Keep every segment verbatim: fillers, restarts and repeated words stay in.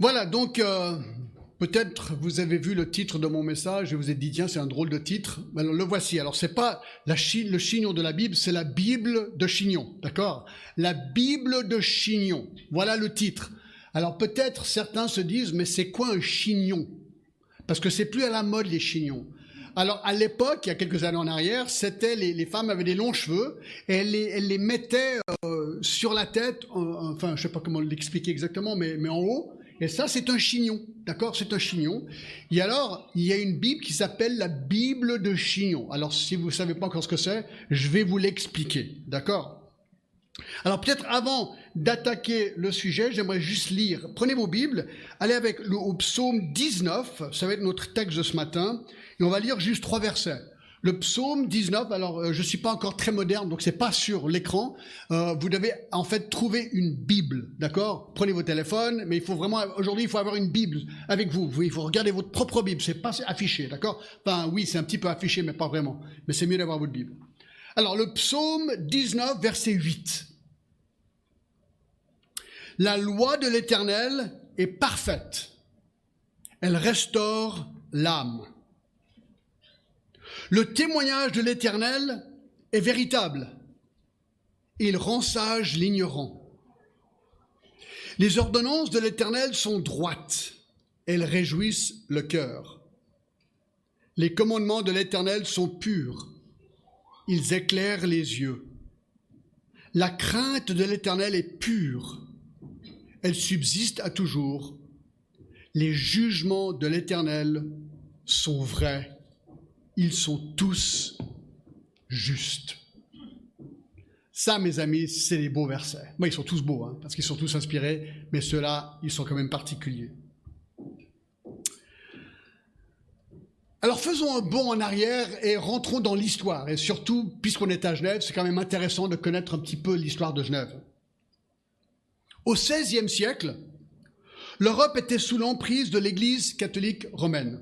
Voilà, donc euh, peut-être vous avez vu le titre de mon message et vous êtes dit, tiens, c'est un drôle de titre. Alors, le voici. Alors, c'est pas la chi le Chignon de la Bible, c'est la Bible de Chignon, d'accord? La Bible de Chignon, voilà le titre. Alors, peut-être certains se disent, mais c'est quoi un chignon? Parce que c'est plus à la mode, les chignons. Alors, à l'époque, il y a quelques années en arrière, c'était les, les femmes avaient des longs cheveux et elles les, elles les mettaient euh, sur la tête, euh, enfin, je sais pas comment l'expliquer exactement, mais, mais en haut. Et ça, c'est un chignon, d'accord? C'est un chignon. Et alors, il y a une Bible qui s'appelle la Bible de Chignon. Alors, si vous ne savez pas encore ce que c'est, je vais vous l'expliquer, d'accord? Alors, peut-être avant d'attaquer le sujet, j'aimerais juste lire. Prenez vos Bibles, allez avec le, au psaume dix-neuf, ça va être notre texte de ce matin, et on va lire juste trois versets. Le psaume dix-neuf, alors euh, je ne suis pas encore très moderne, donc c'est pas sur l'écran. Euh, vous devez en fait trouver une Bible, d'accord? Prenez vos téléphones, mais il faut vraiment, aujourd'hui, il faut avoir une Bible avec vous. Il faut regarder votre propre Bible, c'est pas affiché, d'accord? Enfin, oui, c'est un petit peu affiché, mais pas vraiment. Mais c'est mieux d'avoir votre Bible. Alors, le psaume dix-neuf, verset huit. La loi de l'Éternel est parfaite. Elle restaure l'âme. Le témoignage de l'Éternel est véritable. Il rend sage l'ignorant. Les ordonnances de l'Éternel sont droites. Elles réjouissent le cœur. Les commandements de l'Éternel sont purs. Ils éclairent les yeux. La crainte de l'Éternel est pure. Elle subsiste à toujours. Les jugements de l'Éternel sont vrais. Ils sont tous justes. Ça, mes amis, c'est les beaux versets. Moi, ils sont tous beaux, hein, parce qu'ils sont tous inspirés, mais ceux-là, ils sont quand même particuliers. Alors, faisons un bond en arrière et rentrons dans l'histoire. Et surtout, puisqu'on est à Genève, c'est quand même intéressant de connaître un petit peu l'histoire de Genève. Au seizième siècle, l'Europe était sous l'emprise de l'Église catholique romaine.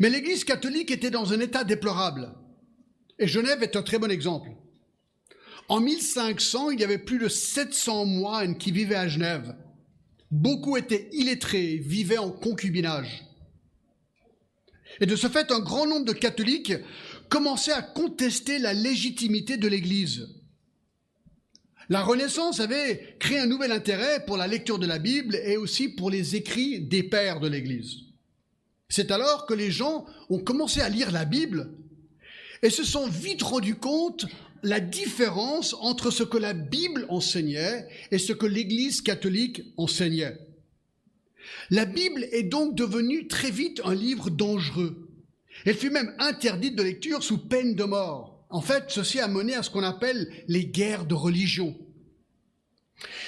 Mais l'Église catholique était dans un état déplorable. Et Genève est un très bon exemple. En mille cinq cents, il y avait plus de sept cents moines qui vivaient à Genève. Beaucoup étaient illettrés, vivaient en concubinage. Et de ce fait, un grand nombre de catholiques commençaient à contester la légitimité de l'Église. La Renaissance avait créé un nouvel intérêt pour la lecture de la Bible et aussi pour les écrits des pères de l'Église. C'est alors que les gens ont commencé à lire la Bible et se sont vite rendus compte de la différence entre ce que la Bible enseignait et ce que l'Église catholique enseignait. La Bible est donc devenue très vite un livre dangereux. Elle fut même interdite de lecture sous peine de mort. En fait, ceci a mené à ce qu'on appelle les guerres de religion.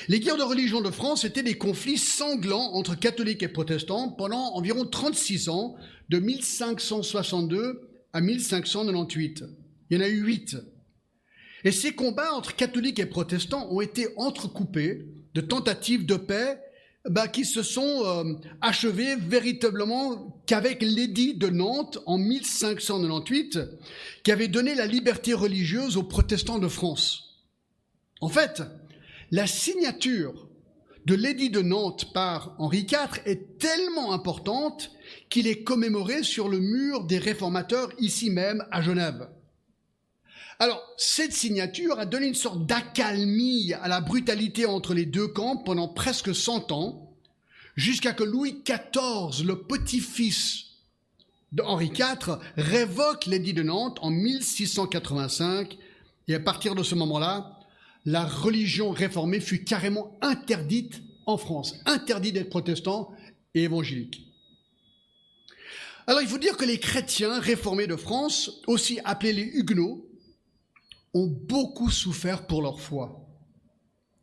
Les guerres de religion de France étaient des conflits sanglants entre catholiques et protestants pendant environ trente-six ans, de mille cinq cent soixante-deux à mille cinq cent quatre-vingt-dix-huit. Il y en a eu huit. Et ces combats entre catholiques et protestants ont été entrecoupés de tentatives de paix bah, qui se sont euh, achevées véritablement qu'avec l'édit de Nantes en mille cinq cent quatre-vingt-dix-huit, qui avait donné la liberté religieuse aux protestants de France. En fait, la signature de l'édit de Nantes par Henri quatre est tellement importante qu'il est commémoré sur le mur des Réformateurs, ici même à Genève. Alors, cette signature a donné une sorte d'accalmie à la brutalité entre les deux camps pendant presque cent ans, jusqu'à que Louis quatorze, le petit-fils de Henri quatre, révoque l'édit de Nantes en mille six cent quatre-vingt-cinq, et à partir de ce moment-là, la religion réformée fut carrément interdite en France, interdite d'être protestant et évangélique. Alors il faut dire que les chrétiens réformés de France, aussi appelés les Huguenots, ont beaucoup souffert pour leur foi.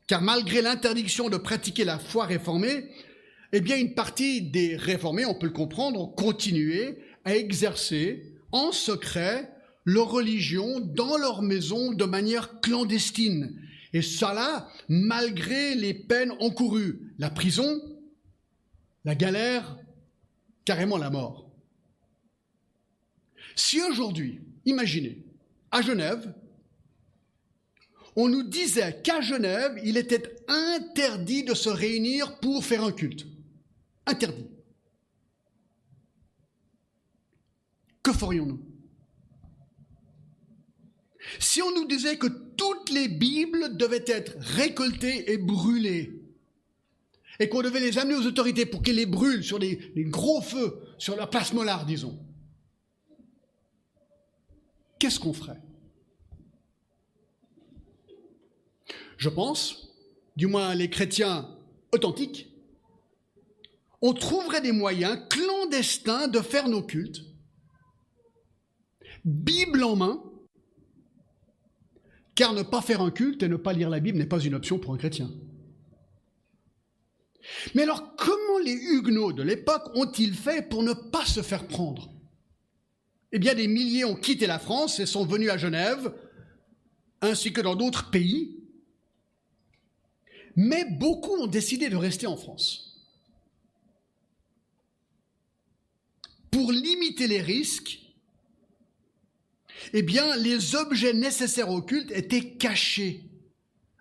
Car malgré l'interdiction de pratiquer la foi réformée, eh bien une partie des réformés, on peut le comprendre, ont continué à exercer en secret leur religion dans leur maison de manière clandestine. Et cela, malgré les peines encourues, la prison, la galère, carrément la mort. Si aujourd'hui, imaginez, à Genève, on nous disait qu'à Genève, il était interdit de se réunir pour faire un culte. Interdit. Que ferions-nous? Si on nous disait que toutes les Bibles devaient être récoltées et brûlées, et qu'on devait les amener aux autorités pour qu'elles les brûlent sur des, des gros feux, sur la place Molard, disons, qu'est-ce qu'on ferait? Je pense, du moins les chrétiens authentiques, on trouverait des moyens clandestins de faire nos cultes, Bible en main, car ne pas faire un culte et ne pas lire la Bible n'est pas une option pour un chrétien. Mais alors, comment les Huguenots de l'époque ont-ils fait pour ne pas se faire prendre? Eh bien, des milliers ont quitté la France et sont venus à Genève, ainsi que dans d'autres pays, mais beaucoup ont décidé de rester en France. Pour limiter les risques, eh bien, les objets nécessaires au culte étaient cachés,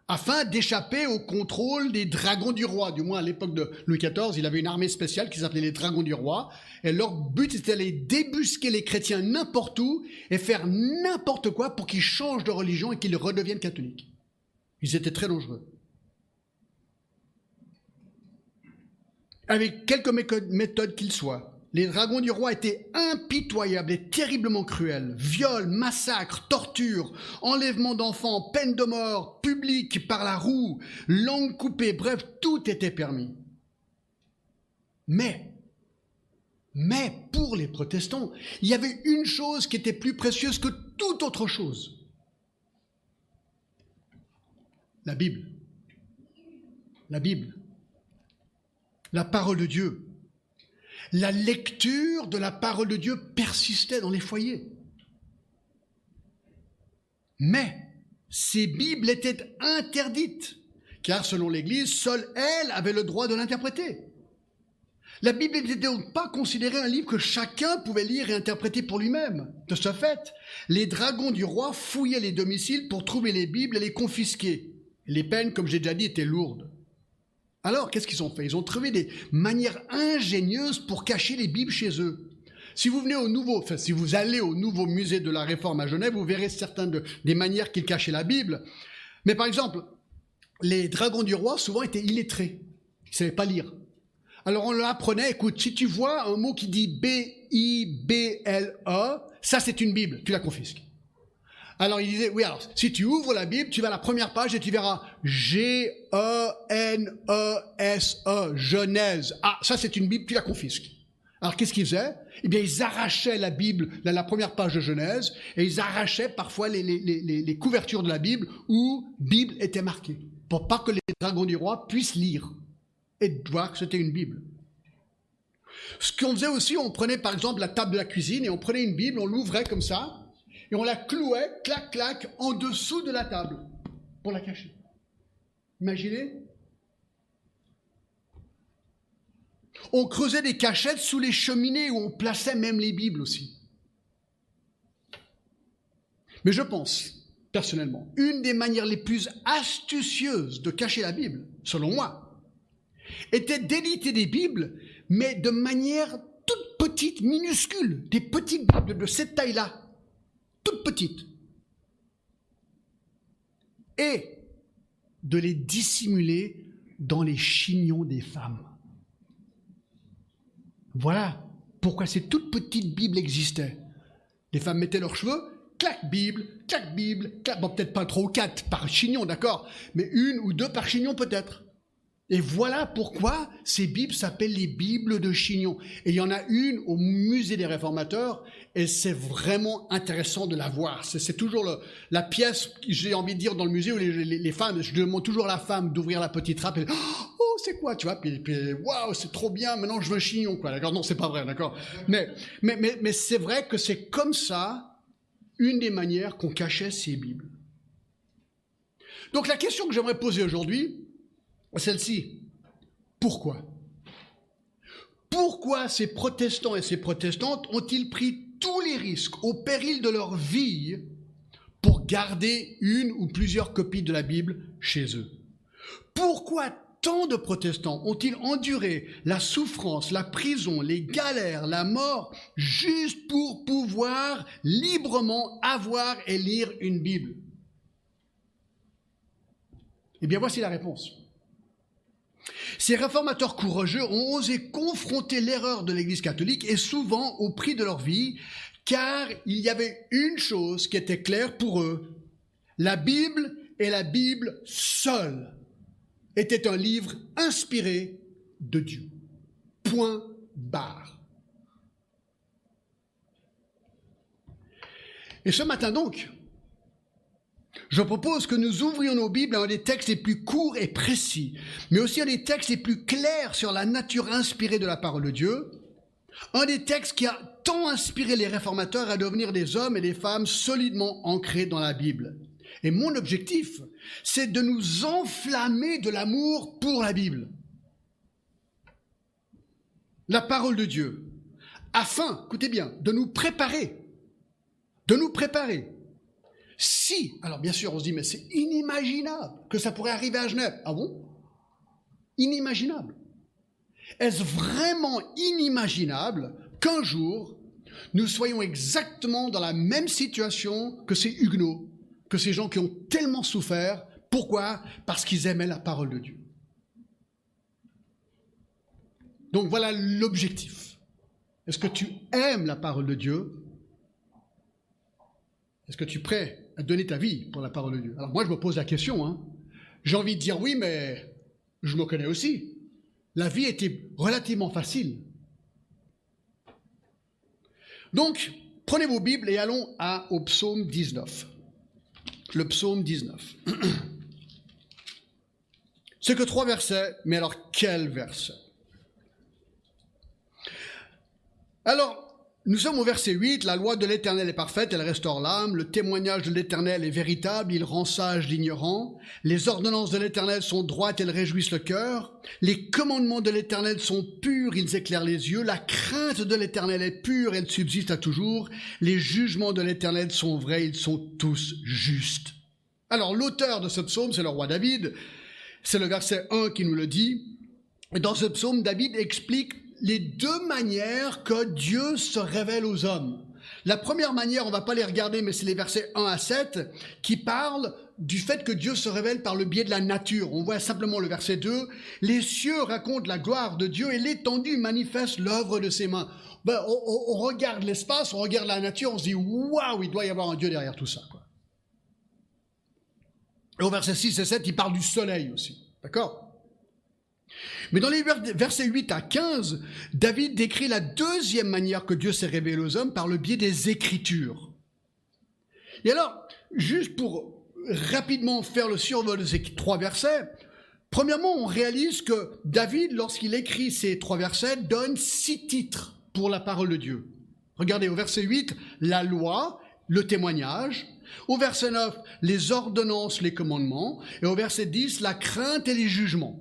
afin d'échapper au contrôle des Dragons du roi. Du moins, à l'époque de Louis quatorze, il avait une armée spéciale qui s'appelait les Dragons du roi, et leur but était d'aller débusquer les chrétiens n'importe où et faire n'importe quoi pour qu'ils changent de religion et qu'ils redeviennent catholiques. Ils étaient très dangereux. Avec quelque méthode qu'il soit, les Dragons du roi étaient impitoyables et terriblement cruels. Viols, massacres, tortures, enlèvement d'enfants, peine de mort, public par la roue, langue coupée, bref, tout était permis. Mais, mais pour les protestants, il y avait une chose qui était plus précieuse que toute autre chose. La Bible. La Bible. La parole de Dieu. La lecture de la parole de Dieu persistait dans les foyers. Mais ces Bibles étaient interdites, car selon l'Église, seule elle avait le droit de l'interpréter. La Bible n'était donc pas considérée un livre que chacun pouvait lire et interpréter pour lui-même. De ce fait, les Dragons du roi fouillaient les domiciles pour trouver les Bibles et les confisquer. Les peines, comme j'ai déjà dit, étaient lourdes. Alors, qu'est-ce qu'ils ont fait? Ils ont trouvé des manières ingénieuses pour cacher les Bibles chez eux. Si vous venez au nouveau, enfin, si vous allez au nouveau musée de la Réforme à Genève, vous verrez certaines de, des manières qu'ils cachaient la Bible. Mais par exemple, les Dragons du roi souvent étaient illettrés. Ils ne savaient pas lire. Alors on leur apprenait, écoute, si tu vois un mot qui dit B I B L E, ça c'est une Bible, tu la confisques. Alors il disait, oui, alors si tu ouvres la Bible, tu vas à la première page et tu verras G E N E S E, Genèse. Ah, ça c'est une Bible, tu la confisques. Alors qu'est-ce qu'ils faisaient? Eh bien ils arrachaient la Bible, la, la première page de Genèse, et ils arrachaient parfois les, les, les, les couvertures de la Bible où Bible était marquée, pour pas que les Dragons du roi puissent lire et voir que c'était une Bible. Ce qu'on faisait aussi, on prenait par exemple la table de la cuisine et on prenait une Bible, on l'ouvrait comme ça, et on la clouait, clac, clac, en dessous de la table, pour la cacher. Imaginez? On creusait des cachettes sous les cheminées où on plaçait même les Bibles aussi. Mais je pense, personnellement, une des manières les plus astucieuses de cacher la Bible, selon moi, était d'éditer des Bibles, mais de manière toute petite, minuscule, des petites Bibles de cette taille-là, toutes petites, et de les dissimuler dans les chignons des femmes. Voilà pourquoi ces toutes petites Bibles existaient. Les femmes mettaient leurs cheveux, clac Bible, clac Bible, clac, bon peut-être pas trop, quatre par chignon, d'accord, mais une ou deux par chignon peut-être. Et voilà pourquoi ces Bibles s'appellent les Bibles de Chignon. Et il y en a une au Musée des Réformateurs, et c'est vraiment intéressant de la voir. C'est toujours le, la pièce, j'ai envie de dire, dans le musée, où les, les, les femmes, je demande toujours à la femme d'ouvrir la petite râpe, et « Oh, c'est quoi ?» tu vois, puis « Waouh, c'est trop bien, maintenant je veux un chignon, quoi. » D'accord, non, c'est pas vrai, d'accord. Mais, mais, mais, mais c'est vrai que c'est comme ça, une des manières qu'on cachait ces Bibles. Donc la question que j'aimerais poser aujourd'hui, celle-ci, pourquoi? Pourquoi ces protestants et ces protestantes ont-ils pris tous les risques au péril de leur vie pour garder une ou plusieurs copies de la Bible chez eux. Pourquoi tant de protestants ont-ils enduré la souffrance, la prison, les galères, la mort, juste pour pouvoir librement avoir et lire une Bible? Eh bien, voici la réponse. Ces réformateurs courageux ont osé confronter l'erreur de l'Église catholique, et souvent au prix de leur vie, car il y avait une chose qui était claire pour eux. La Bible, et la Bible seule, était un livre inspiré de Dieu. Point barre. Et ce matin donc, je propose que nous ouvrions nos Bibles à un des textes les plus courts et précis, mais aussi un des textes les plus clairs sur la nature inspirée de la parole de Dieu, un des textes qui a tant inspiré les réformateurs à devenir des hommes et des femmes solidement ancrés dans la Bible. Et mon objectif, c'est de nous enflammer de l'amour pour la Bible, la parole de Dieu, afin, écoutez bien, de nous préparer, de nous préparer. Si, alors bien sûr, on se dit, mais c'est inimaginable que ça pourrait arriver à Genève. Ah bon? Inimaginable. Est-ce vraiment inimaginable qu'un jour, nous soyons exactement dans la même situation que ces Huguenots, que ces gens qui ont tellement souffert? Pourquoi? Parce qu'ils aimaient la parole de Dieu. Donc voilà l'objectif. Est-ce que tu aimes la parole de Dieu? Est-ce que tu es prêt à donner ta vie pour la parole de Dieu? Alors moi, je me pose la question. Hein. J'ai envie de dire oui, mais je me connais aussi. La vie était relativement facile. Donc, prenez vos Bibles et allons à, au psaume dix-neuf. Le psaume dix-neuf. C'est que trois versets, mais alors quel verset? Alors, nous sommes au verset huit, « La loi de l'Éternel est parfaite, elle restaure l'âme. Le témoignage de l'Éternel est véritable, il rend sage l'ignorant. Les ordonnances de l'Éternel sont droites, elles réjouissent le cœur. Les commandements de l'Éternel sont purs, ils éclairent les yeux. La crainte de l'Éternel est pure, elle subsiste à toujours. Les jugements de l'Éternel sont vrais, ils sont tous justes. » Alors l'auteur de ce psaume, c'est le roi David. C'est le verset un qui nous le dit. Dans ce psaume, David explique les deux manières que Dieu se révèle aux hommes. La première manière, on ne va pas les regarder, mais c'est les versets un à sept, qui parlent du fait que Dieu se révèle par le biais de la nature. On voit simplement le verset deux, « Les cieux racontent la gloire de Dieu et l'étendue manifeste l'œuvre de ses mains. » Ben, on, on, on regarde l'espace, on regarde la nature, on se dit « Waouh, il doit y avoir un Dieu derrière tout ça. » Et au verset six et sept, il parle du soleil aussi. D'accord ? Mais dans les versets huit à quinze, David décrit la deuxième manière que Dieu s'est révélé aux hommes par le biais des Écritures. Et alors, juste pour rapidement faire le survol de ces trois versets, premièrement, on réalise que David, lorsqu'il écrit ces trois versets, donne six titres pour la parole de Dieu. Regardez, au verset huit, la loi, le témoignage. Au verset neuf, les ordonnances, les commandements. Et au verset dix, la crainte et les jugements.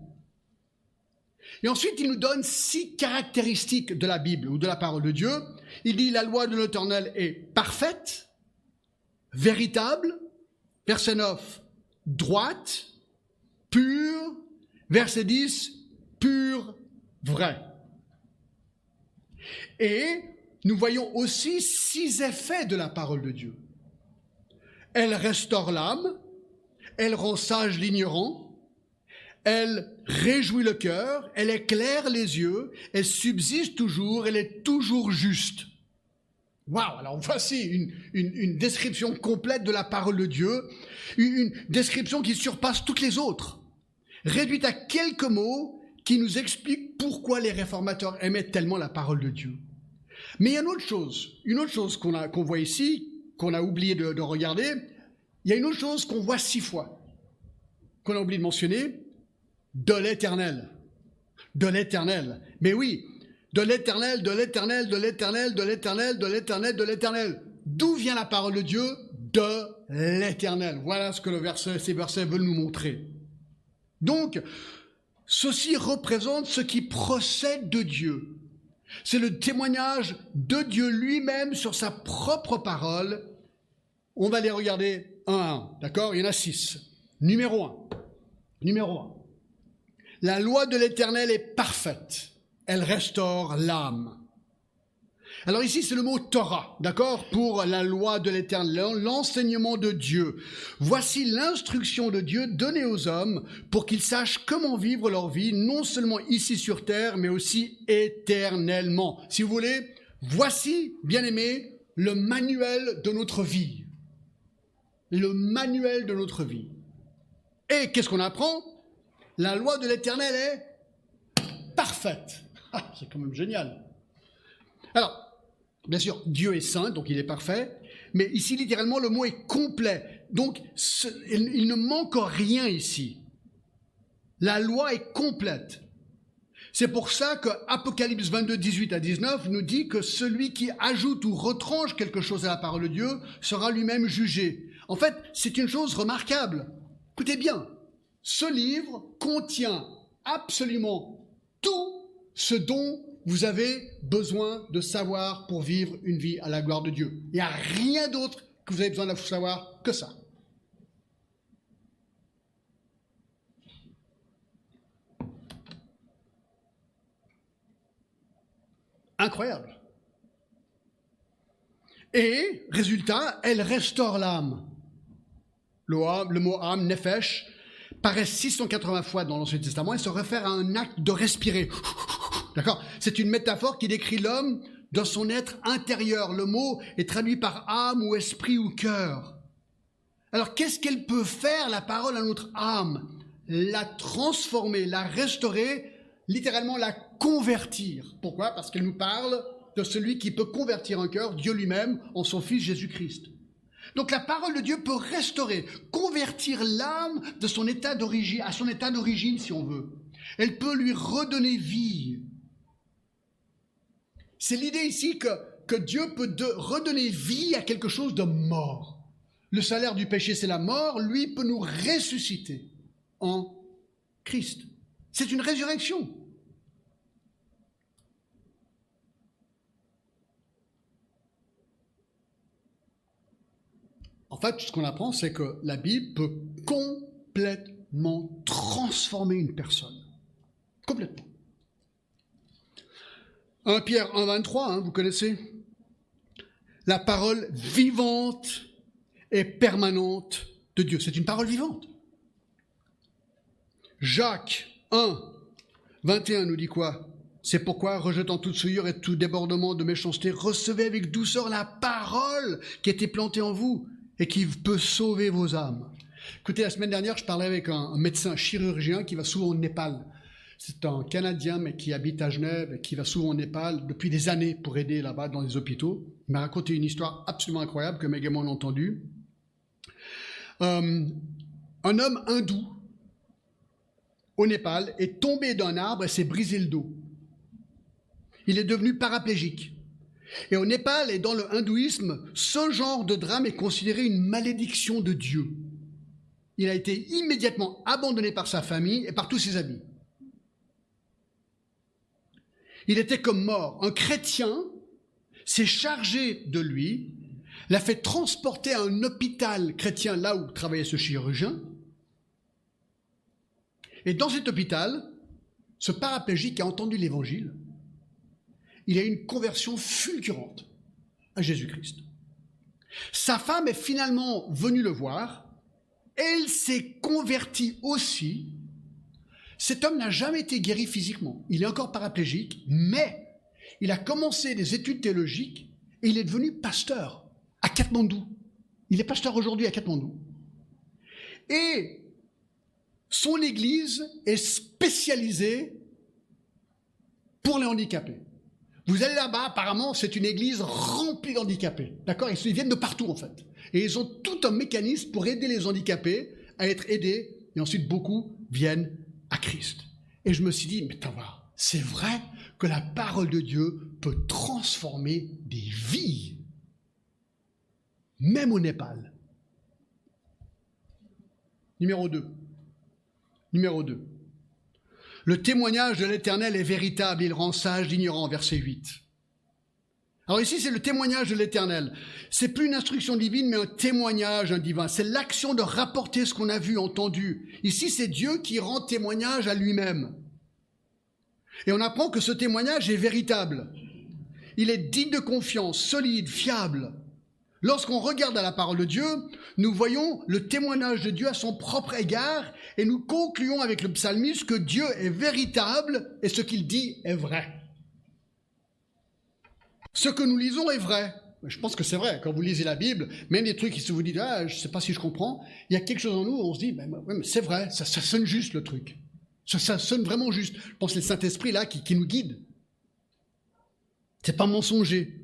Et ensuite, il nous donne six caractéristiques de la Bible ou de la parole de Dieu. Il dit « La loi de l'Éternel est parfaite, véritable, verset neuf, droite, pure, verset dix, pure, vrai. » Et nous voyons aussi six effets de la parole de Dieu. Elle restaure l'âme, elle rend sage l'ignorant, elle réjouit le cœur, elle éclaire les yeux, elle subsiste toujours, elle est toujours juste. Waouh! Alors voici une, une, une description complète de la parole de Dieu, une, une description qui surpasse toutes les autres, réduite à quelques mots qui nous expliquent pourquoi les réformateurs aimaient tellement la parole de Dieu. Mais il y a une autre chose, une autre chose qu'on a, qu'on voit ici, qu'on a oublié de, de regarder, il y a une autre chose qu'on voit six fois, qu'on a oublié de mentionner. De l'Éternel, de l'Éternel, mais oui, de l'Éternel, de l'Éternel, de l'Éternel, de l'Éternel, de l'Éternel, de l'Éternel. D'où vient la parole de Dieu? De l'Éternel. Voilà ce que le verset, ces versets veulent nous montrer. Donc, ceci représente ce qui procède de Dieu. C'est le témoignage de Dieu lui-même sur sa propre parole On va les regarder un à un, d'accord? Il y en a six. Numéro un. Numéro un. La loi de l'Éternel est parfaite. Elle restaure l'âme. Alors ici, c'est le mot Torah, d'accord? Pour la loi de l'Éternel, l'enseignement de Dieu. Voici l'instruction de Dieu donnée aux hommes pour qu'ils sachent comment vivre leur vie, non seulement ici sur terre, mais aussi éternellement. Si vous voulez, voici, bien-aimés, le manuel de notre vie. Le manuel de notre vie. Et qu'est-ce qu'on apprend? La loi de l'Éternel est parfaite. Ah, c'est quand même génial. Alors, bien sûr, Dieu est saint, donc il est parfait, mais ici, littéralement, le mot est complet. Donc, ce, il, il ne manque rien ici. La loi est complète. C'est pour ça que Apocalypse vingt-deux, dix-huit à dix-neuf nous dit que celui qui ajoute ou retranche quelque chose à la parole de Dieu sera lui-même jugé. En fait, c'est une chose remarquable. Écoutez bien, ce livre contient absolument tout ce dont vous avez besoin de savoir pour vivre une vie à la gloire de Dieu. Il n'y a rien d'autre que vous avez besoin de savoir que ça. Incroyable. Et, résultat, elle restaure l'âme. Le mot âme, nefesh, paraît six cent quatre-vingts fois dans l'Ancien Testament et se réfère à un acte de respirer. D'accord? C'est une métaphore qui décrit l'homme dans son être intérieur. Le mot est traduit par âme ou esprit ou cœur. Alors, qu'est-ce qu'elle peut faire, la parole, à notre âme? La transformer, la restaurer, littéralement la convertir. Pourquoi? Parce qu'elle nous parle de celui qui peut convertir un cœur, Dieu lui-même, en son Fils Jésus-Christ. Donc, la parole de Dieu peut restaurer, convertir l'âme de son état d'origine, à son état d'origine, si on veut. Elle peut lui redonner vie. C'est l'idée ici que, que Dieu peut de, redonner vie à quelque chose de mort. Le salaire du péché, c'est la mort. Lui peut nous ressusciter en Christ. C'est une résurrection. En fait, ce qu'on apprend, c'est que la Bible peut complètement transformer une personne. Complètement. premier Pierre un, vingt-trois, hein, vous connaissez. La parole vivante et permanente de Dieu. C'est une parole vivante. Jacques un, vingt-et-un nous dit quoi? C'est pourquoi, rejetant toute souillure et tout débordement de méchanceté, recevez avec douceur la parole qui a été plantée en vous et qui peut sauver vos âmes. Écoutez, la semaine dernière, je parlais avec un médecin, un chirurgien qui va souvent au Népal. C'est un Canadien, mais qui habite à Genève et qui va souvent au Népal depuis des années pour aider là-bas dans les hôpitaux. Il m'a raconté une histoire absolument incroyable que mes gamins ont entendue. Euh, un homme hindou au Népal est tombé d'un arbre et s'est brisé le dos. Il est devenu paraplégique. Et au Népal et dans le hindouisme, ce genre de drame est considéré une malédiction de Dieu. Il a été immédiatement abandonné par sa famille et par tous ses amis. Il était comme mort. Un chrétien s'est chargé de lui, l'a fait transporter à un hôpital chrétien, là où travaillait ce chirurgien. Et dans cet hôpital, ce paraplégique a entendu l'évangile. Il a eu une conversion fulgurante à Jésus-Christ. Sa femme est finalement venue le voir. Elle s'est convertie aussi. Cet homme n'a jamais été guéri physiquement. Il est encore paraplégique, mais il a commencé des études théologiques et il est devenu pasteur à Katmandou. Il est pasteur aujourd'hui à Katmandou. Et son église est spécialisée pour les handicapés. Vous allez là-bas, apparemment, c'est une église remplie d'handicapés. D'accord? Ils viennent de partout, en fait. Et ils ont tout un mécanisme pour aider les handicapés à être aidés. Et ensuite, beaucoup viennent à Christ. Et je me suis dit, mais t'en vas, c'est vrai que la parole de Dieu peut transformer des vies, même au Népal. Numéro deux. Numéro deux. Le témoignage de l'Éternel est véritable, il rend sage l'ignorant, verset huit. Alors ici, c'est le témoignage de l'Éternel. C'est plus une instruction divine, mais un témoignage divin. C'est l'action de rapporter ce qu'on a vu, entendu. Ici, c'est Dieu qui rend témoignage à lui-même. Et on apprend que ce témoignage est véritable. Il est digne de confiance, solide, fiable. Lorsqu'on regarde à la parole de Dieu, nous voyons le témoignage de Dieu à son propre égard et nous concluons avec le psalmiste que Dieu est véritable et ce qu'il dit est vrai. Ce que nous lisons est vrai. Je pense que c'est vrai. Quand vous lisez la Bible, même des trucs qui vous disent « Ah, je ne sais pas si je comprends », il y a quelque chose en nous où on se dit bah, « ouais, c'est vrai, ça, ça sonne juste le truc. Ça, ça sonne vraiment juste. » Je pense que c'est le Saint-Esprit là qui, qui nous guide. C'est pas mensonger.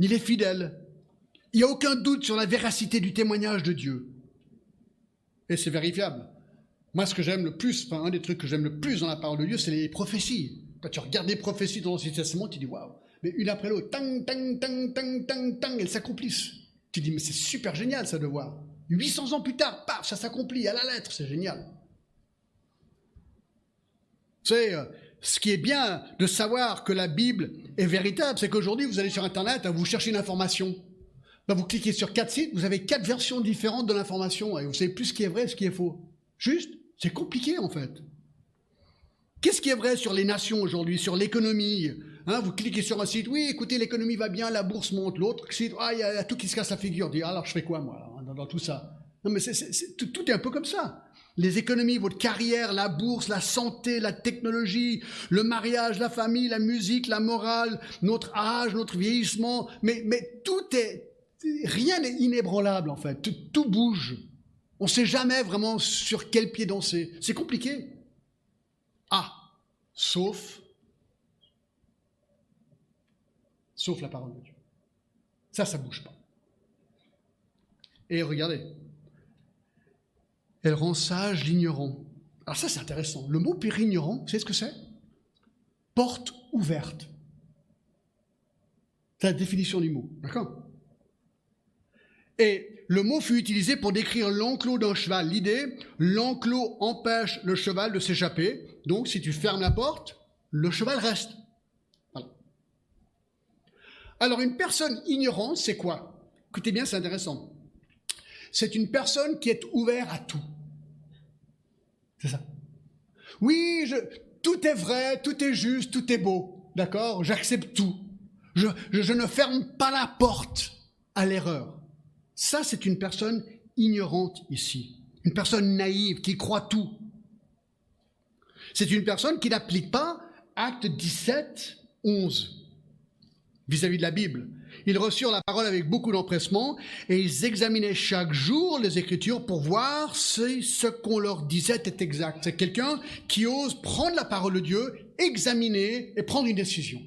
Il est fidèle. Il n'y a aucun doute sur la véracité du témoignage de Dieu. Et c'est vérifiable. Moi, ce que j'aime le plus, enfin, un des trucs que j'aime le plus dans la parole de Dieu, c'est les prophéties. Quand tu regardes des prophéties dans l'Ancien Testament, tu dis waouh, mais une après l'autre, tang, tang, tang, tang, tang, tang, elles s'accomplissent. Tu dis mais c'est super génial ça de voir. huit cents ans plus tard, paf, ça s'accomplit à la lettre, c'est génial. Tu sais, ce qui est bien de savoir que la Bible est véritable, c'est qu'aujourd'hui vous allez sur Internet, vous cherchez une information. Ben, vous cliquez sur quatre sites, vous avez quatre versions différentes de l'information et vous savez plus ce qui est vrai et ce qui est faux. Juste, c'est compliqué en fait. Qu'est-ce qui est vrai sur les nations aujourd'hui, sur l'économie hein, vous cliquez sur un site, oui, écoutez, l'économie va bien, la bourse monte, l'autre site, ah, il y, y a tout qui se casse la figure. Dit, alors je fais quoi moi dans, dans tout ça? Non, mais c'est, c'est, tout, tout est un peu comme ça. Les économies, votre carrière, la bourse, la santé, la technologie, le mariage, la famille, la musique, la morale, notre âge, notre vieillissement. Mais, mais tout est, rien n'est inébranlable en fait. Tout, tout bouge. On ne sait jamais vraiment sur quel pied danser. C'est compliqué. Ah, sauf, sauf la parole de Dieu. Ça, ça ne bouge pas. Et regardez, elle rend sage l'ignorant. Alors ça, c'est intéressant. Le mot pour ignorant, vous savez ce que c'est? Porte ouverte. C'est la définition du mot, d'accord? Et le mot fut utilisé pour décrire l'enclos d'un cheval. L'idée, l'enclos empêche le cheval de s'échapper. Donc, si tu fermes la porte, le cheval reste. Voilà. Alors, une personne ignorante, c'est quoi? Écoutez bien, c'est intéressant. C'est une personne qui est ouverte à tout. C'est ça. Oui, je, tout est vrai, tout est juste, tout est beau. D'accord? J'accepte tout. Je, je, je ne ferme pas la porte à l'erreur. Ça, c'est une personne ignorante ici. Une personne naïve qui croit tout. C'est une personne qui n'applique pas Acte dix-sept, onze vis-à-vis de la Bible. Ils reçurent la parole avec beaucoup d'empressement et ils examinaient chaque jour les Écritures pour voir si ce qu'on leur disait est exact. C'est quelqu'un qui ose prendre la parole de Dieu, examiner et prendre une décision.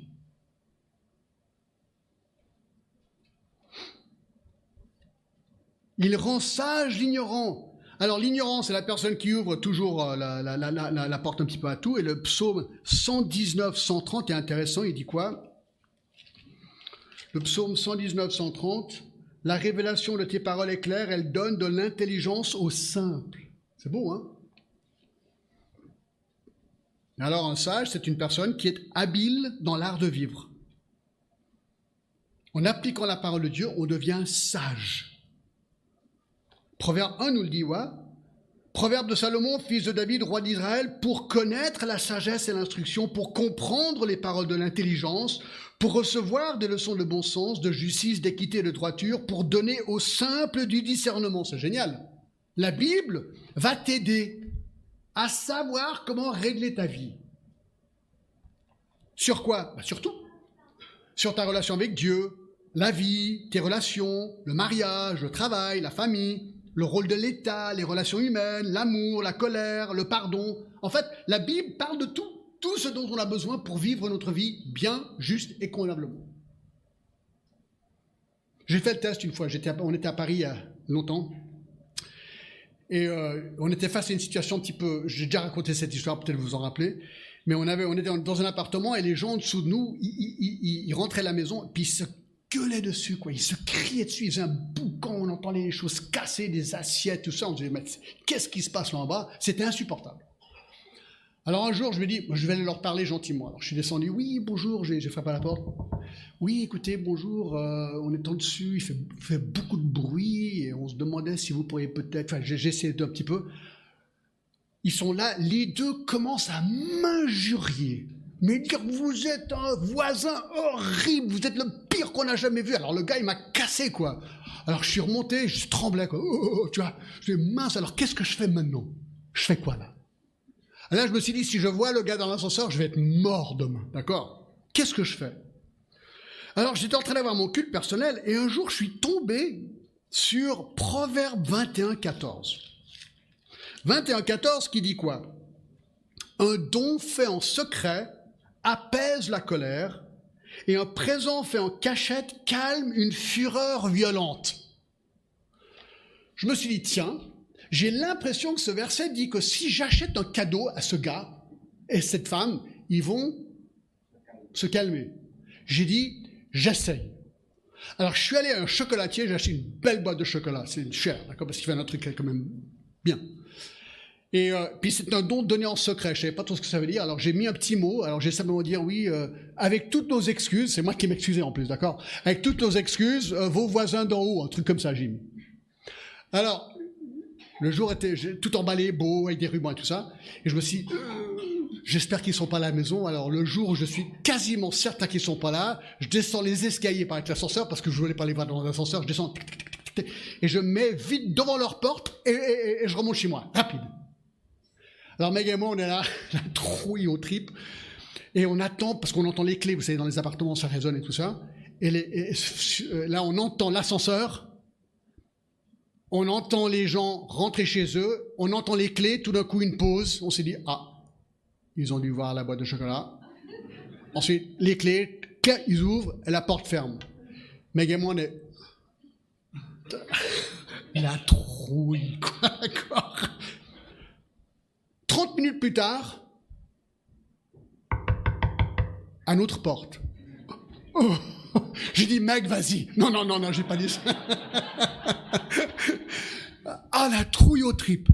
Il rend sage l'ignorant. Alors l'ignorant, c'est la personne qui ouvre toujours la, la, la, la, la porte un petit peu à tout. Et le psaume cent dix-neuf, cent trente est intéressant. Il dit quoi? Le psaume cent dix-neuf, cent trente. « La révélation de tes paroles est claire, elle donne de l'intelligence aux simples. » C'est beau, hein? Alors un sage, c'est une personne qui est habile dans l'art de vivre. En appliquant la parole de Dieu, on devient sage. Proverbe un nous le dit, ouais. Proverbe de Salomon, fils de David, roi d'Israël, pour connaître la sagesse et l'instruction, pour comprendre les paroles de l'intelligence, pour recevoir des leçons de bon sens, de justice, d'équité et de droiture, pour donner au simple du discernement. C'est génial. La Bible va t'aider à savoir comment régler ta vie. Sur quoi? Ben sur tout. Sur ta relation avec Dieu, la vie, tes relations, le mariage, le travail, la famille, le rôle de l'État, les relations humaines, l'amour, la colère, le pardon. En fait, la Bible parle de tout, tout ce dont on a besoin pour vivre notre vie bien, juste et convenablement. J'ai fait le test une fois, j'étais à, on était à Paris il y a longtemps, et euh, on était face à une situation un petit peu, j'ai déjà raconté cette histoire, peut-être vous vous en rappelez, mais on, avait, on était dans un appartement et les gens en dessous de nous, ils, ils, ils, ils rentraient à la maison, puis ils se gueulait dessus, quoi. Il se criait dessus, il faisait un boucan, on entendait les choses casser, des assiettes, tout ça. On disait, mais qu'est-ce qui se passe là en bas? C'était insupportable. Alors un jour, je me dis, je vais aller leur parler gentiment. Alors je suis descendu, oui, bonjour, j'ai frappé à la porte. Oui, écoutez, bonjour, euh, on est en dessus, il fait, fait beaucoup de bruit, et on se demandait si vous pourriez peut-être... Enfin, j'ai essayé un petit peu. Ils sont là, les deux commencent à m'injurier, mais dire que vous êtes un voisin horrible, vous êtes le pire qu'on a jamais vu. Alors le gars, il m'a cassé, quoi. Alors je suis remonté, je tremblais, quoi. Oh, oh, oh, tu vois, je dis, mince, alors qu'est-ce que je fais maintenant? Je fais quoi, là? Là, je me suis dit, si je vois le gars dans l'ascenseur, je vais être mort demain, d'accord? Qu'est-ce que je fais? Alors, j'étais en train d'avoir mon culte personnel, et un jour, je suis tombé sur Proverbe vingt et un, quatorze. vingt et un, quatorze qui dit quoi? Un don fait en secret apaise la colère, et un présent fait en cachette calme une fureur violente. Je me suis dit, tiens, j'ai l'impression que ce verset dit que si j'achète un cadeau à ce gars et cette femme, ils vont se calmer. J'ai dit, j'essaye. Alors, je suis allé à un chocolatier, j'ai acheté une belle boîte de chocolat. C'est une chère, d'accord, parce qu'il fait un truc quand même bien. Et euh, puis, c'est un don donné en secret. Je ne savais pas trop ce que ça veut dire. Alors, j'ai mis un petit mot. Alors, j'ai simplement dit, oui, euh, avec toutes nos excuses, c'est moi qui m'excusais en plus, d'accord? Avec toutes nos excuses, euh, vos voisins d'en haut, un truc comme ça, j'ai mis. Alors... Le jour était tout emballé, beau, avec des rubans et tout ça. Et je me suis dit, euh, j'espère qu'ils ne sont pas à la maison. Alors le jour où je suis quasiment certain qu'ils ne sont pas là, je descends les escaliers par avec l'ascenseur, parce que je ne voulais pas les voir dans l'ascenseur. Je descends, tic, tic, tic, tic, tic, et je mets vite devant leur porte, et, et, et, et je remonte chez moi, rapide. Alors Meg et moi, on est là, la trouille aux tripes, et on attend, parce qu'on entend les clés, vous savez, dans les appartements, ça résonne et tout ça. Et, les, et là, on entend l'ascenseur. On entend les gens rentrer chez eux, on entend les clés, tout d'un coup une pause, on s'est dit, ah, ils ont dû voir la boîte de chocolat. Ensuite, les clés, ils ouvrent, et la porte ferme. Meg et moi, on est... La trouille, quoi, d'accord. trente minutes plus tard, à notre porte. Oh. J'ai dit, Meg, vas-y. Non, non, non, non, j'ai pas dit ça. Ah, la trouille aux tripes.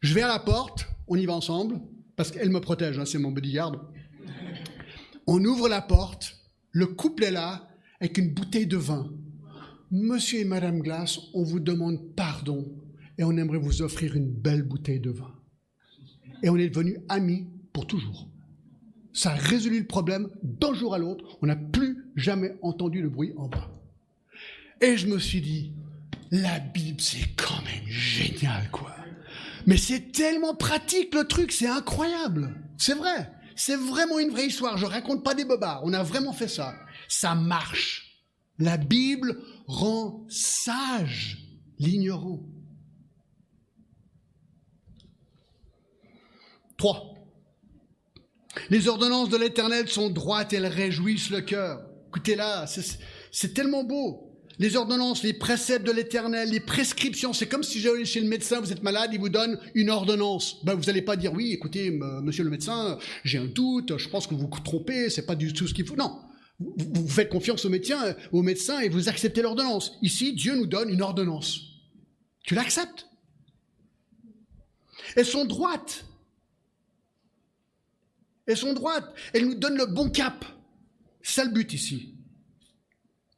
Je vais à la porte, on y va ensemble, parce qu'elle me protège, hein, c'est mon bodyguard. On ouvre la porte, le couple est là, avec une bouteille de vin. Monsieur et Madame Glass, on vous demande pardon, et on aimerait vous offrir une belle bouteille de vin. Et on est devenus amis pour toujours. Ça a résolu le problème d'un jour à l'autre. On n'a plus jamais entendu le bruit en bas. Et je me suis dit, la Bible, c'est quand même génial, quoi. Mais c'est tellement pratique, le truc, c'est incroyable. C'est vrai. C'est vraiment une vraie histoire. Je raconte pas des bobards. On a vraiment fait ça. Ça marche. La Bible rend sage l'ignorant. Trois. Les ordonnances de l'Éternel sont droites, elles réjouissent le cœur. Écoutez-là, c'est tellement beau. Les ordonnances, les préceptes de l'Éternel, les prescriptions, c'est comme si j'allais chez le médecin, vous êtes malade, il vous donne une ordonnance. Ben, vous n'allez pas dire, oui, écoutez, monsieur le médecin, j'ai un doute, je pense que vous vous trompez, c'est pas du tout ce qu'il faut. Non, vous, vous faites confiance au médecin, au médecin et vous acceptez l'ordonnance. Ici, Dieu nous donne une ordonnance. Tu l'acceptes. Elles sont droites. Elles sont droites. Elles nous donnent le bon cap. C'est ça le but ici.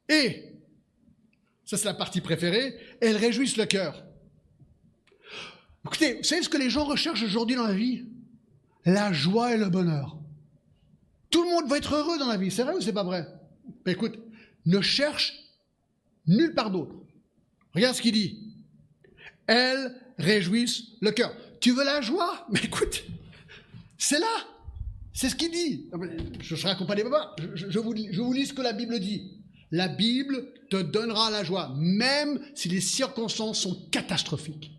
Et, ça c'est la partie préférée, elles réjouissent le cœur. Écoutez, vous savez ce que les gens recherchent aujourd'hui dans la vie? La joie et le bonheur. Tout le monde veut être heureux dans la vie, c'est vrai ou c'est pas vrai? Mais écoute, ne cherche nulle part d'autre. Regarde ce qu'il dit. Elles réjouissent le cœur. Tu veux la joie? Mais écoute, c'est là. C'est ce qu'il dit. Je ne raconte pas des babas. Je, je, vous, je vous lis ce que la Bible dit. La Bible te donnera la joie, même si les circonstances sont catastrophiques.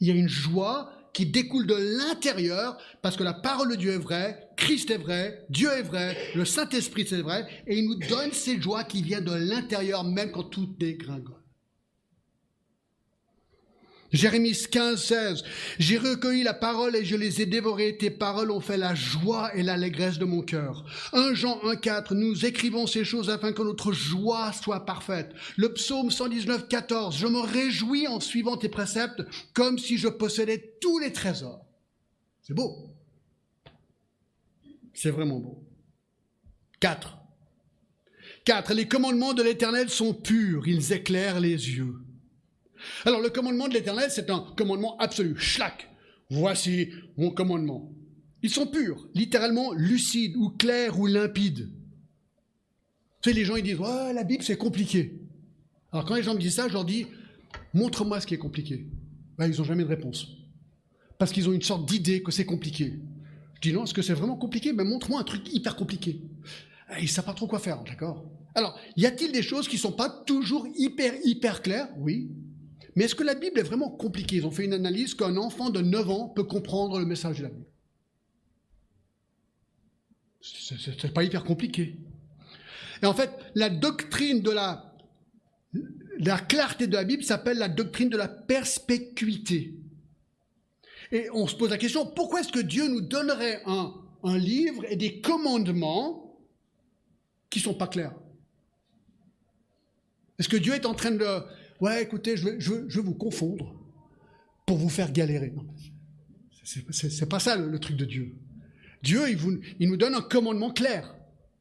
Il y a une joie qui découle de l'intérieur, parce que la parole de Dieu est vraie, Christ est vrai, Dieu est vrai, le Saint-Esprit c'est vrai, et il nous donne cette joie qui vient de l'intérieur, même quand tout dégringole. Jérémie quinze, seize. J'ai recueilli la parole et je les ai dévorées. Tes paroles ont fait la joie et l'allégresse de mon cœur. un Jean un, quatre. Nous écrivons ces choses afin que notre joie soit parfaite. Le psaume cent dix-neuf, quatorze. Je me réjouis en suivant tes préceptes comme si je possédais tous les trésors. C'est beau. C'est vraiment beau. Quatre. Quatre. Les commandements de l'Éternel sont purs, ils éclairent les yeux. Alors le commandement de l'Éternel, c'est un commandement absolu. Schlac, voici mon commandement. Ils sont purs, littéralement lucides ou clairs ou limpides. Tu sais, les gens ils disent « Ah, oh, la Bible c'est compliqué ». Alors quand les gens me disent ça, je leur dis « Montre-moi ce qui est compliqué ». Ben, ils n'ont jamais de réponse. Parce qu'ils ont une sorte d'idée que c'est compliqué. Je dis « Non, est-ce que c'est vraiment compliqué ? Ben, montre-moi un truc hyper compliqué ». Ils ne savent pas trop quoi faire, d'accord ? Alors, y a-t-il des choses qui ne sont pas toujours hyper, hyper claires ? Oui. Mais est-ce que la Bible est vraiment compliquée ? Ils ont fait une analyse qu'un enfant de neuf ans peut comprendre le message de la Bible. C'est pas hyper compliqué. Et en fait, la doctrine de la, la clarté de la Bible s'appelle la doctrine de la perspécuité. Et on se pose la question, pourquoi est-ce que Dieu nous donnerait un, un livre et des commandements qui ne sont pas clairs ? Est-ce que Dieu est en train de... Ouais, écoutez, je vais, je, vais, je vais vous confondre pour vous faire galérer. C'est pas ça le, le truc de Dieu. Dieu, il, vous, il nous donne un commandement clair.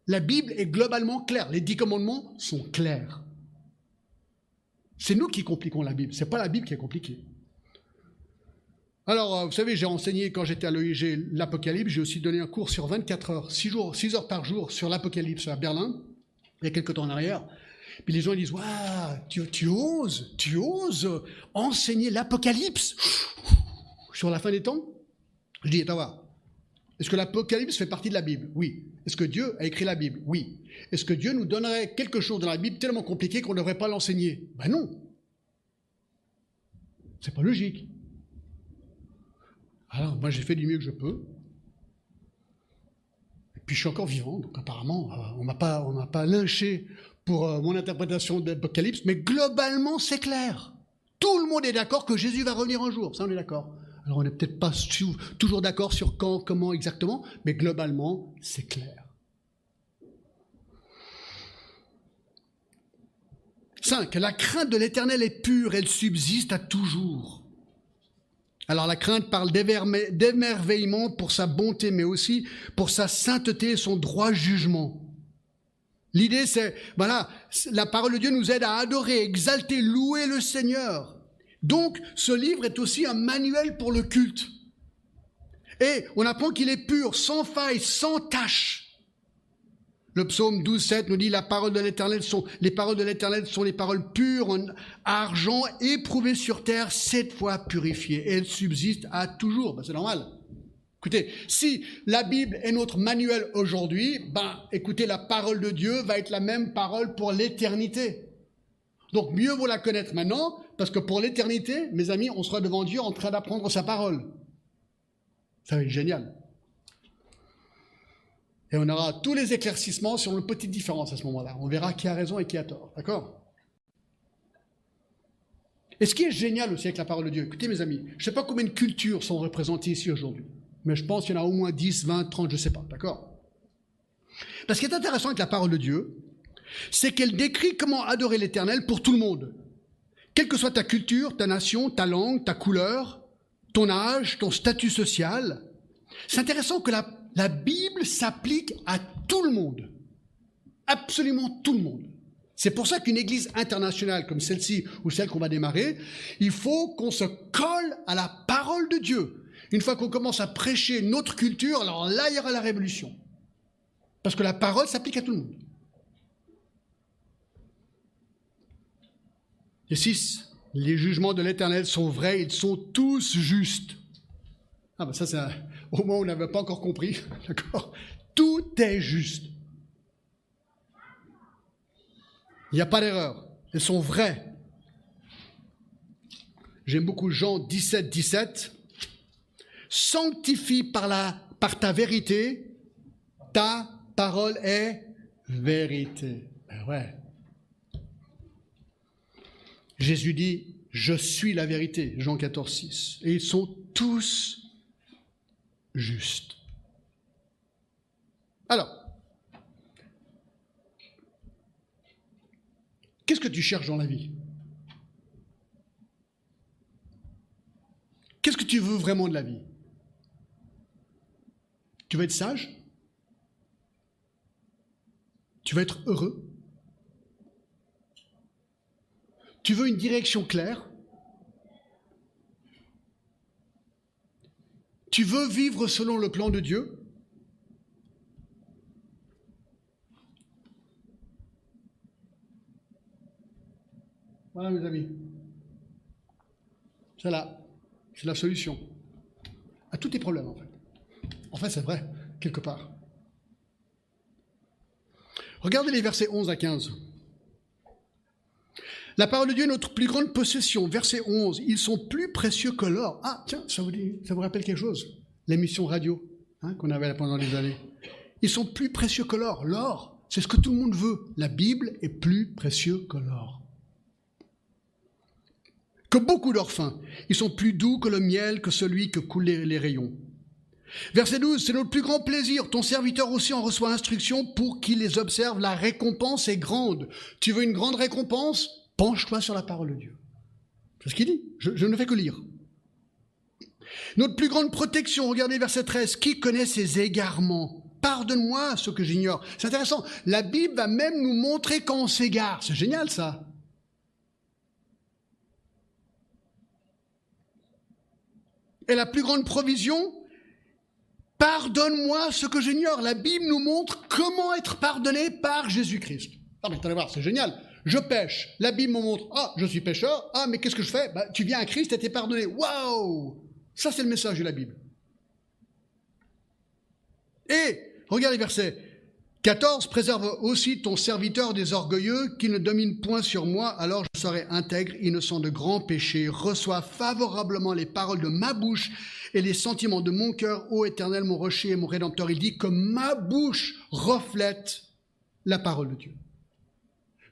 La Bible est globalement claire. Les dix commandements sont clairs. C'est nous qui compliquons la Bible. C'est pas la Bible qui est compliquée. Alors, vous savez, j'ai enseigné quand j'étais à l'E I G l'Apocalypse. J'ai aussi donné un cours sur vingt-quatre heures, six jours, six heures par jour sur l'Apocalypse à Berlin, il y a quelques temps en arrière. Puis les gens ils disent, waouh, tu, tu oses, tu oses enseigner l'Apocalypse sur la fin des temps. Je dis, attends voir. Est-ce que l'Apocalypse fait partie de la Bible? Oui. Est-ce que Dieu a écrit la Bible? Oui. Est-ce que Dieu nous donnerait quelque chose dans la Bible tellement compliqué qu'on ne devrait pas l'enseigner? Ben non. C'est pas logique. Alors moi j'ai fait du mieux que je peux. Et puis je suis encore vivant, donc apparemment on m'a pas, on m'a pas lynché pour euh, mon interprétation de l'Apocalypse, mais globalement c'est clair. Tout le monde est d'accord que Jésus va revenir un jour, ça on est d'accord. Alors on n'est peut-être pas su, toujours d'accord sur quand, comment exactement, mais globalement c'est clair. cinq. La crainte de l'Éternel est pure, elle subsiste à toujours. Alors la crainte parle d'émerveillement pour sa bonté, mais aussi pour sa sainteté et son droit jugement. L'idée c'est, voilà, la parole de Dieu nous aide à adorer, exalter, louer le Seigneur. Donc ce livre est aussi un manuel pour le culte. Et on apprend qu'il est pur, sans faille, sans tache. Le psaume douze, sept nous dit la parole de l'Éternel sont, les paroles de l'Éternel sont les paroles pures, en argent, éprouvées sur terre, sept fois purifiées. Et elles subsistent à toujours. Ben, c'est normal. Écoutez, si la Bible est notre manuel aujourd'hui, ben, écoutez, la parole de Dieu va être la même parole pour l'éternité. Donc, mieux vaut la connaître maintenant, parce que pour l'éternité, mes amis, on sera devant Dieu en train d'apprendre sa parole. Ça va être génial. Et on aura tous les éclaircissements sur nos petites différences à ce moment-là. On verra qui a raison et qui a tort, d'accord ? Et ce qui est génial aussi avec la parole de Dieu, écoutez mes amis, je ne sais pas combien de cultures sont représentées ici aujourd'hui. Mais je pense qu'il y en a au moins dix, vingt, trente, je ne sais pas, d'accord ? Parce qu'il est intéressant avec la parole de Dieu, c'est qu'elle décrit comment adorer l'Éternel pour tout le monde. Quelle que soit ta culture, ta nation, ta langue, ta couleur, ton âge, ton statut social. C'est intéressant que la, la Bible s'applique à tout le monde. Absolument tout le monde. C'est pour ça qu'une église internationale comme celle-ci ou celle qu'on va démarrer, il faut qu'on se colle à la parole de Dieu. Une fois qu'on commence à prêcher notre culture, alors là, il y aura la révolution. Parce que la parole s'applique à tout le monde. Et six, les jugements de l'Éternel sont vrais, ils sont tous justes. Ah ben ça, c'est un... au moins on n'avait pas encore compris, d'accord ? Tout est juste. Il n'y a pas d'erreur, ils sont vrais. J'aime beaucoup Jean dix-sept, dix-sept. Sanctifie par, la, par ta vérité, ta parole est vérité. Ben ouais. Jésus dit, je suis la vérité, Jean quatorze, six. Et ils sont tous justes. Alors, qu'est-ce que tu cherches dans la vie ? Qu'est-ce que tu veux vraiment de la vie ? Tu veux être sage ? Tu veux être heureux? Tu veux une direction claire? Tu veux vivre selon le plan de Dieu? Voilà, mes amis. C'est là. C'est la solution à tous tes problèmes, en fait. En fait, c'est vrai, quelque part. Regardez les versets onze à quinze. La parole de Dieu est notre plus grande possession. Verset onze, ils sont plus précieux que l'or. Ah, tiens, ça vous, dit, ça vous rappelle quelque chose? L'émission radio hein, qu'on avait pendant des années. Ils sont plus précieux que l'or. L'or, c'est ce que tout le monde veut. La Bible est plus précieux que l'or. Que beaucoup d'or fin. Ils sont plus doux que le miel, que celui que coulent les, les rayons. Verset douze, c'est notre plus grand plaisir. Ton serviteur aussi en reçoit instruction pour qu'il les observe. La récompense est grande. Tu veux une grande récompense? Penche-toi sur la parole de Dieu. C'est ce qu'il dit. Je, je ne fais que lire. Notre plus grande protection, regardez verset treize. Qui connaît ses égarements? Pardonne-moi ce que j'ignore. C'est intéressant. La Bible va même nous montrer quand on s'égare. C'est génial, ça. Et la plus grande provision? Pardonne-moi ce que j'ignore. La Bible nous montre comment être pardonné par Jésus-Christ. Ah, mais t'allez voir, c'est génial. Je pêche. La Bible me montre, ah, je suis pécheur. Ah, mais qu'est-ce que je fais? Bah, tu viens à Christ et t'es pardonné. Waouh! Ça, c'est le message de la Bible. Et, regardez le verset quatorze. Préserve aussi ton serviteur des orgueilleux qui ne domine point sur moi, alors je serai intègre, innocent de grands péchés. Reçois favorablement les paroles de ma bouche et les sentiments de mon cœur, ô Éternel, mon rocher et mon rédempteur. Il dit que ma bouche reflète la parole de Dieu.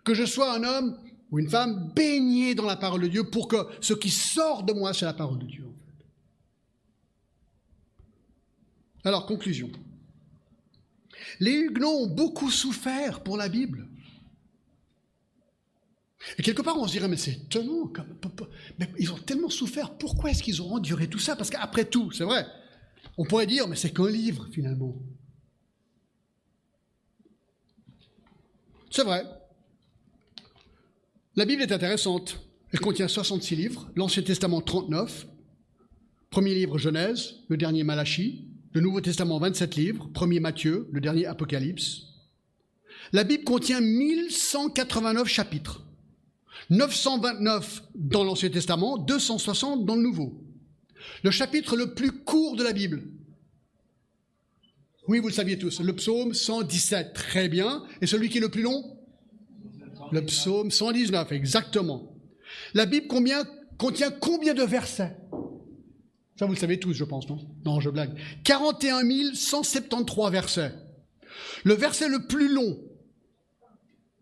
Que je sois un homme ou une femme baigné dans la parole de Dieu pour que ce qui sort de moi, c'est la parole de Dieu. En fait. Alors, conclusion. Les Huguenots ont beaucoup souffert pour la Bible. Et quelque part, on se dirait, mais c'est étonnant, mais ils ont tellement souffert, pourquoi est-ce qu'ils ont enduré tout ça? Parce qu'après tout, c'est vrai, on pourrait dire, mais c'est qu'un livre, finalement. C'est vrai. La Bible est intéressante. Elle contient soixante-six livres, l'Ancien Testament trente-neuf, premier livre Genèse, le dernier Malachie, le Nouveau Testament vingt-sept livres, premier Matthieu, le dernier Apocalypse. La Bible contient mille cent quatre-vingt-neuf chapitres. neuf cent vingt-neuf dans l'Ancien Testament, deux cent soixante dans le Nouveau. Le chapitre le plus court de la Bible. Oui, vous le saviez tous, le psaume cent dix-sept, très bien. Et celui qui est le plus long? Le psaume cent dix-neuf, exactement. La Bible combien, contient combien de versets? Ça, vous le savez tous, je pense, non? Non, je blague. quarante et un mille cent soixante-treize versets. Le verset le plus long,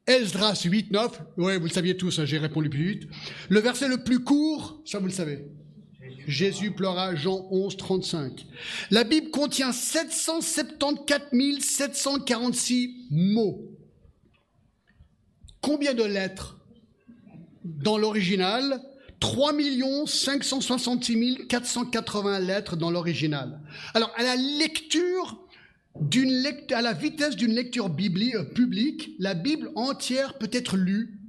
Esdras huit neuf, oui, vous le saviez tous, hein, j'ai répondu plus vite. Le verset le plus court, ça vous le savez. Jésus pleura, Jean onze trente-cinq. La Bible contient sept cent soixante-quatorze mille sept cent quarante-six mots. Combien de lettres? Dans l'original, trois millions cinq cent soixante-six mille quatre cent quatre-vingts lettres dans l'original. Alors, à la lecture... Lecte, à la vitesse d'une lecture biblique, euh, publique, la Bible entière peut être lue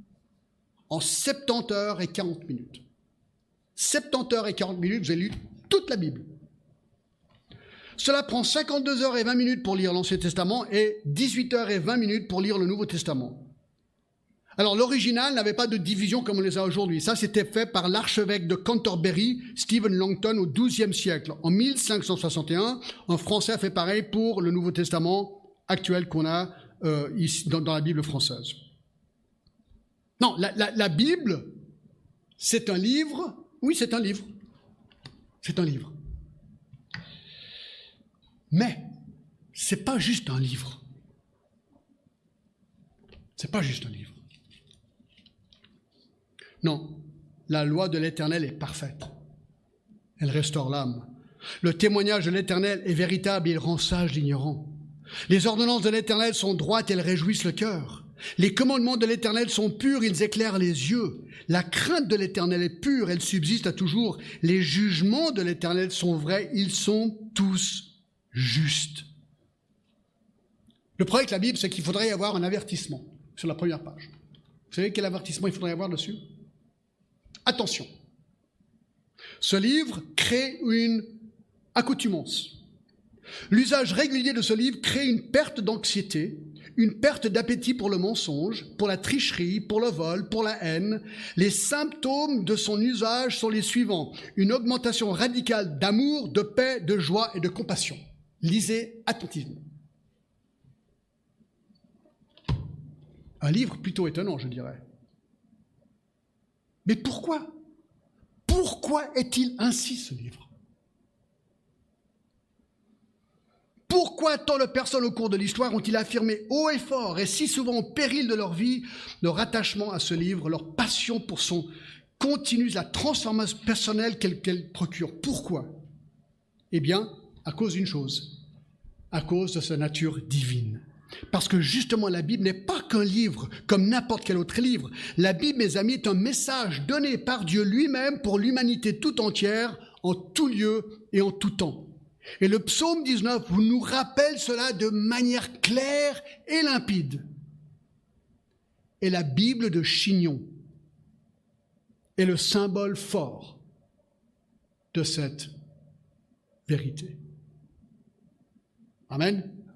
en soixante-dix heures et quarante minutes. soixante-dix heures et quarante minutes, vous avez lu toute la Bible. Cela prend cinquante-deux heures et vingt minutes pour lire l'Ancien Testament et dix-huit heures et vingt minutes pour lire le Nouveau Testament. Alors l'original n'avait pas de division comme on les a aujourd'hui. Ça, c'était fait par l'archevêque de Cantorbéry, Stephen Langton, au douzième siècle. En mille cinq cent soixante et un, un Français a fait pareil pour le Nouveau Testament actuel qu'on a euh, ici, dans, dans la Bible française. Non, la, la, la Bible, c'est un livre. Oui, c'est un livre. C'est un livre. Mais c'est pas juste un livre. C'est pas juste un livre. Non, la loi de l'Éternel est parfaite. Elle restaure l'âme. Le témoignage de l'Éternel est véritable et il rend sage l'ignorant. Les ordonnances de l'Éternel sont droites, elles réjouissent le cœur. Les commandements de l'Éternel sont purs, ils éclairent les yeux. La crainte de l'Éternel est pure, elle subsiste à toujours. Les jugements de l'Éternel sont vrais, ils sont tous justes. Le problème avec la Bible, c'est qu'il faudrait y avoir un avertissement sur la première page. Vous savez quel avertissement il faudrait y avoir dessus? Attention. Ce livre crée une accoutumance. L'usage régulier de ce livre crée une perte d'anxiété, une perte d'appétit pour le mensonge, pour la tricherie, pour le vol, pour la haine. Les symptômes de son usage sont les suivants. Une augmentation radicale d'amour, de paix, de joie et de compassion. Lisez attentivement. Un livre plutôt étonnant, je dirais. Mais pourquoi ? Pourquoi est-il ainsi, ce livre ? Pourquoi tant de personnes au cours de l'histoire ont-ils affirmé haut et fort, et si souvent au péril de leur vie, leur attachement à ce livre, leur passion pour son continu, la transformation personnelle qu'elle qu'elle procure? Pourquoi? Eh bien, à cause d'une chose, à cause de sa nature divine. Parce que justement, la Bible n'est pas qu'un livre, comme n'importe quel autre livre. La Bible, mes amis, est un message donné par Dieu lui-même pour l'humanité tout entière, en tout lieu et en tout temps. Et le psaume dix-neuf nous rappelle cela de manière claire et limpide. Et la Bible de Chignon est le symbole fort de cette vérité. Amen.